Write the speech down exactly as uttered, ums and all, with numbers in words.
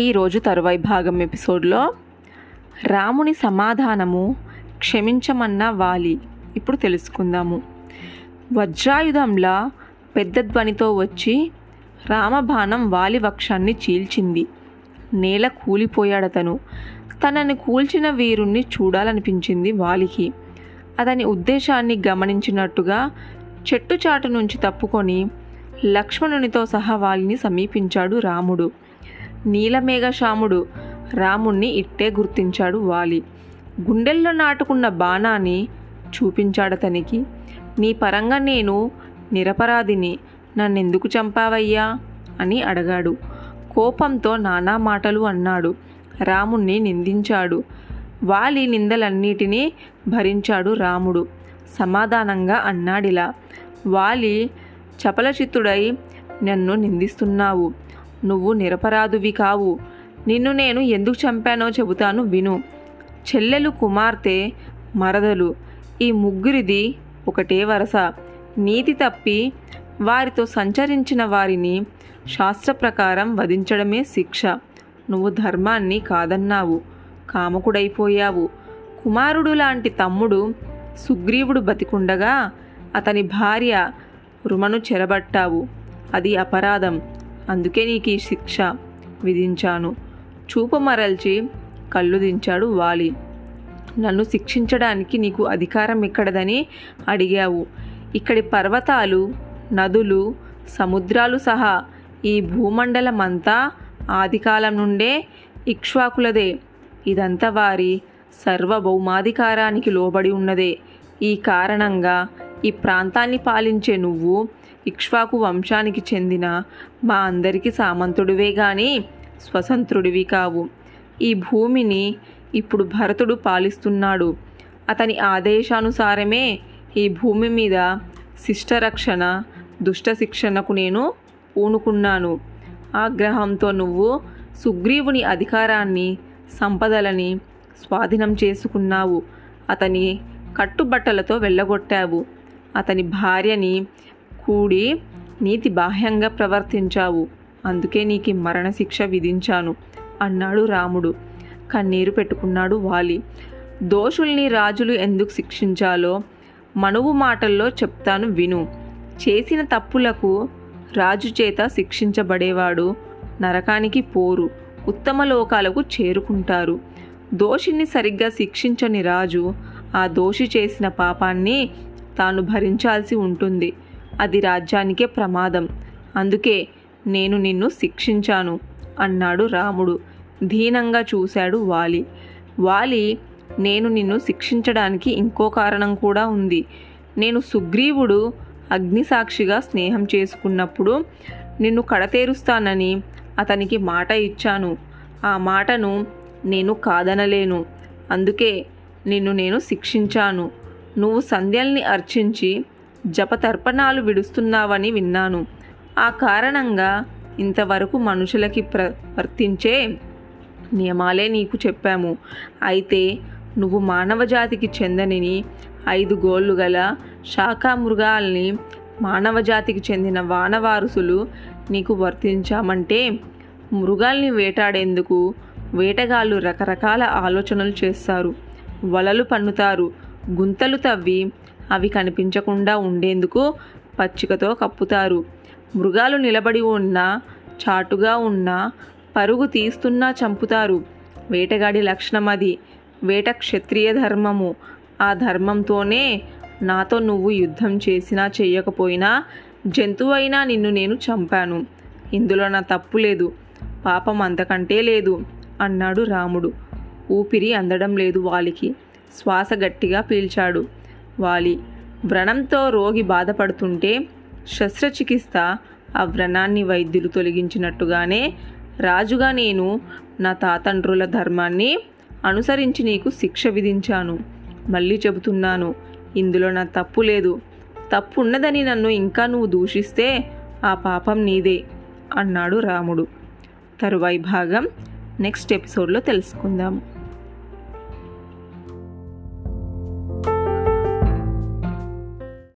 ఈరోజు తరువాయి భాగం ఎపిసోడ్లో రాముని సమాధానము క్షమించమన్న వాలి ఇప్పుడు తెలుసుకుందాము. వజ్రాయుధంలా పెద్ద ధ్వనితో వచ్చి రామబాణం వాలి వక్షాన్ని చీల్చింది. నేల కూలిపోయాడతను. తనని కూల్చిన వీరుణ్ణి చూడాలనిపించింది వాలికి. అతని ఉద్దేశాన్ని గమనించినట్టుగా చెట్టు చాటు నుంచి తప్పుకొని లక్ష్మణునితో సహా వాలిని సమీపించాడు రాముడు. నీలమేఘశ్యాముడు రాముణ్ణి ఇట్టే గుర్తించాడు వాలి. గుండెల్లో నాటుకున్న బాణాన్ని చూపించాడతనికి. నీ పరంగా నేను నిరపరాధిని, నన్నెందుకు చంపావయ్యా అని అడిగాడు. కోపంతో నానా మాటలు అన్నాడు. రాముణ్ణి నిందించాడు. వాలి నిందలన్నిటినీ భరించాడు రాముడు. సమాధానంగా అన్నాడిలా, వాలి చపలచిత్తుడై నన్ను నిందిస్తున్నావు, నువ్వు నిరపరాధువి కావు, నిన్ను నేను ఎందుకు చంపానో చెబుతాను విను. చెల్లెలు, కుమార్తె, మరదలు, ఈ ముగ్గురిది ఒకటే వరస. నీతి తప్పి వారితో సంచరించిన వారిని శాస్త్ర ప్రకారం వధించడమే శిక్ష. నువ్వు ధర్మాన్ని కాదన్నావు, కామకుడైపోయావు. కుమారుడు లాంటి తమ్ముడు సుగ్రీవుడు బతికుండగా అతని భార్య రుమను చెరబట్టావు, అది అపరాధం, అందుకే నీకు ఈ శిక్ష విధించాను. చూపు మరల్చి కళ్ళు దించాడు వాలి. నన్ను శిక్షించడానికి నీకు అధికారం ఎక్కడదని అడిగావు. ఇక్కడి పర్వతాలు, నదులు, సముద్రాలు సహా ఈ భూమండలం అంతా ఆదికాలం నుండే ఇక్ష్వాకులదే. ఇదంతా వారి సర్వభౌమాధికారానికి లోబడి ఉన్నదే. ఈ కారణంగా ఈ ప్రాంతాన్ని పాలించే నువ్వు ఇక్ష్వాకు వంశానికి చెందిన మా అందరికీ సామంతుడివే గాని స్వతంత్రుడివి కావు. ఈ భూమిని ఇప్పుడు భరతుడు పాలిస్తున్నాడు. అతని ఆదేశానుసారమే ఈ భూమి మీద శిష్టరక్షణ, దుష్ట శిక్షణకు నేను పూనుకున్నాను. ఆగ్రహంతో నువ్వు సుగ్రీవుని అధికారాన్ని, సంపదలని స్వాధీనం చేసుకున్నావు. అతని కట్టుబట్టలతో వెళ్ళగొట్టావు. అతని భార్యని కూడి నీతి బాహ్యంగా ప్రవర్తించావు, అందుకే నీకు మరణశిక్ష విధించాను అన్నాడు రాముడు. కన్నీరు పెట్టుకున్నాడు వాలి. దోషుల్ని రాజులు ఎందుకు శిక్షించాలో మనువు మాటల్లో చెప్తాను విను. చేసిన తప్పులకు రాజు చేత శిక్షించబడేవాడు నరకానికి పోరు, ఉత్తమ లోకాలకు చేరుకుంటారు. దోషిని సరిగ్గా శిక్షించని రాజు ఆ దోషి చేసిన పాపాన్ని తాను భరించాల్సి ఉంటుంది. అది రాజ్యానికే ప్రమాదం, అందుకే నేను నిన్ను శిక్షించాను అన్నాడు రాముడు. దీనంగా చూశాడు వాలి. వాలి, నేను నిన్ను శిక్షించడానికి ఇంకో కారణం కూడా ఉంది. నేను సుగ్రీవుడు అగ్నిసాక్షిగా స్నేహం చేసుకున్నప్పుడు నిన్ను కడతేరుస్తానని అతనికి మాట ఇచ్చాను. ఆ మాటను నేను కాదనలేను, అందుకే నిన్ను నేను శిక్షించాను. నువ్వు సంధ్యల్ని అర్చించి జపతర్పణాలు విడుస్తున్నావని విన్నాను. ఆ కారణంగా ఇంతవరకు మనుషులకి ప్రవర్తించే నియమాలే నీకు చెప్పాము. అయితే నువ్వు మానవ జాతికి చెందనిని ఐదు గోళ్ళు గల శాఖామృగాల్ని మానవ జాతికి చెందిన వానవారసులు నీకు వర్తించామంటే మృగాల్ని వేటాడేందుకు వేటగాళ్ళు రకరకాల ఆలోచనలు చేస్తారు. వలలు పన్నుతారు, గుంతలు తవ్వి అవి కనిపించకుండా ఉండేందుకు పచ్చికతో కప్పుతారు. మృగాలు నిలబడి ఉన్నా, చాటుగా ఉన్నా, పరుగు తీస్తున్నా చంపుతారు. వేటగాడి లక్షణం అది. వేట క్షత్రియ ధర్మము. ఆ ధర్మంతోనే నాతో నువ్వు యుద్ధం చేసినా చేయకపోయినా, జంతువైనా నిన్ను నేను చంపాను. ఇందులో నా తప్పు లేదు, పాపం అంతకంటే లేదు అన్నాడు రాముడు. ఊపిరి అందడం లేదు వాలికి. శ్వాస గట్టిగా పీల్చాడు వాలి. వ్రణంతో రోగి బాధపడుతుంటే శస్త్రచికిత్స ఆ వ్రణాన్ని వైద్యులు తొలగించినట్టుగానే రాజుగా నేను నా తాతండ్రుల ధర్మాన్ని అనుసరించి నీకు శిక్ష విధించాను. మళ్ళీ చెబుతున్నాను, ఇందులో నా తప్పు లేదు. తప్పు ఉన్నదని నన్ను ఇంకా నువ్వు దూషిస్తే ఆ పాపం నీదే అన్నాడు రాముడు. తరువాయి భాగం నెక్స్ట్ ఎపిసోడ్లో తెలుసుకుందాము.